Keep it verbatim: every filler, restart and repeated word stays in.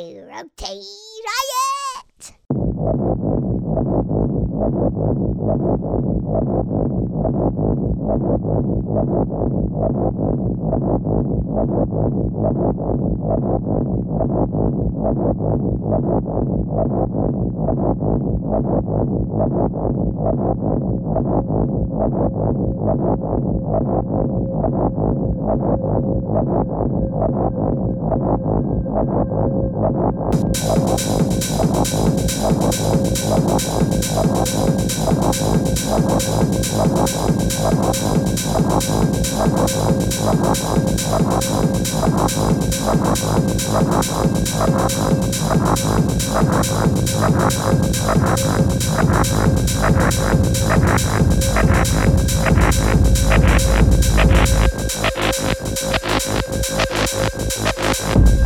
R I O T Riot! We'll be right back.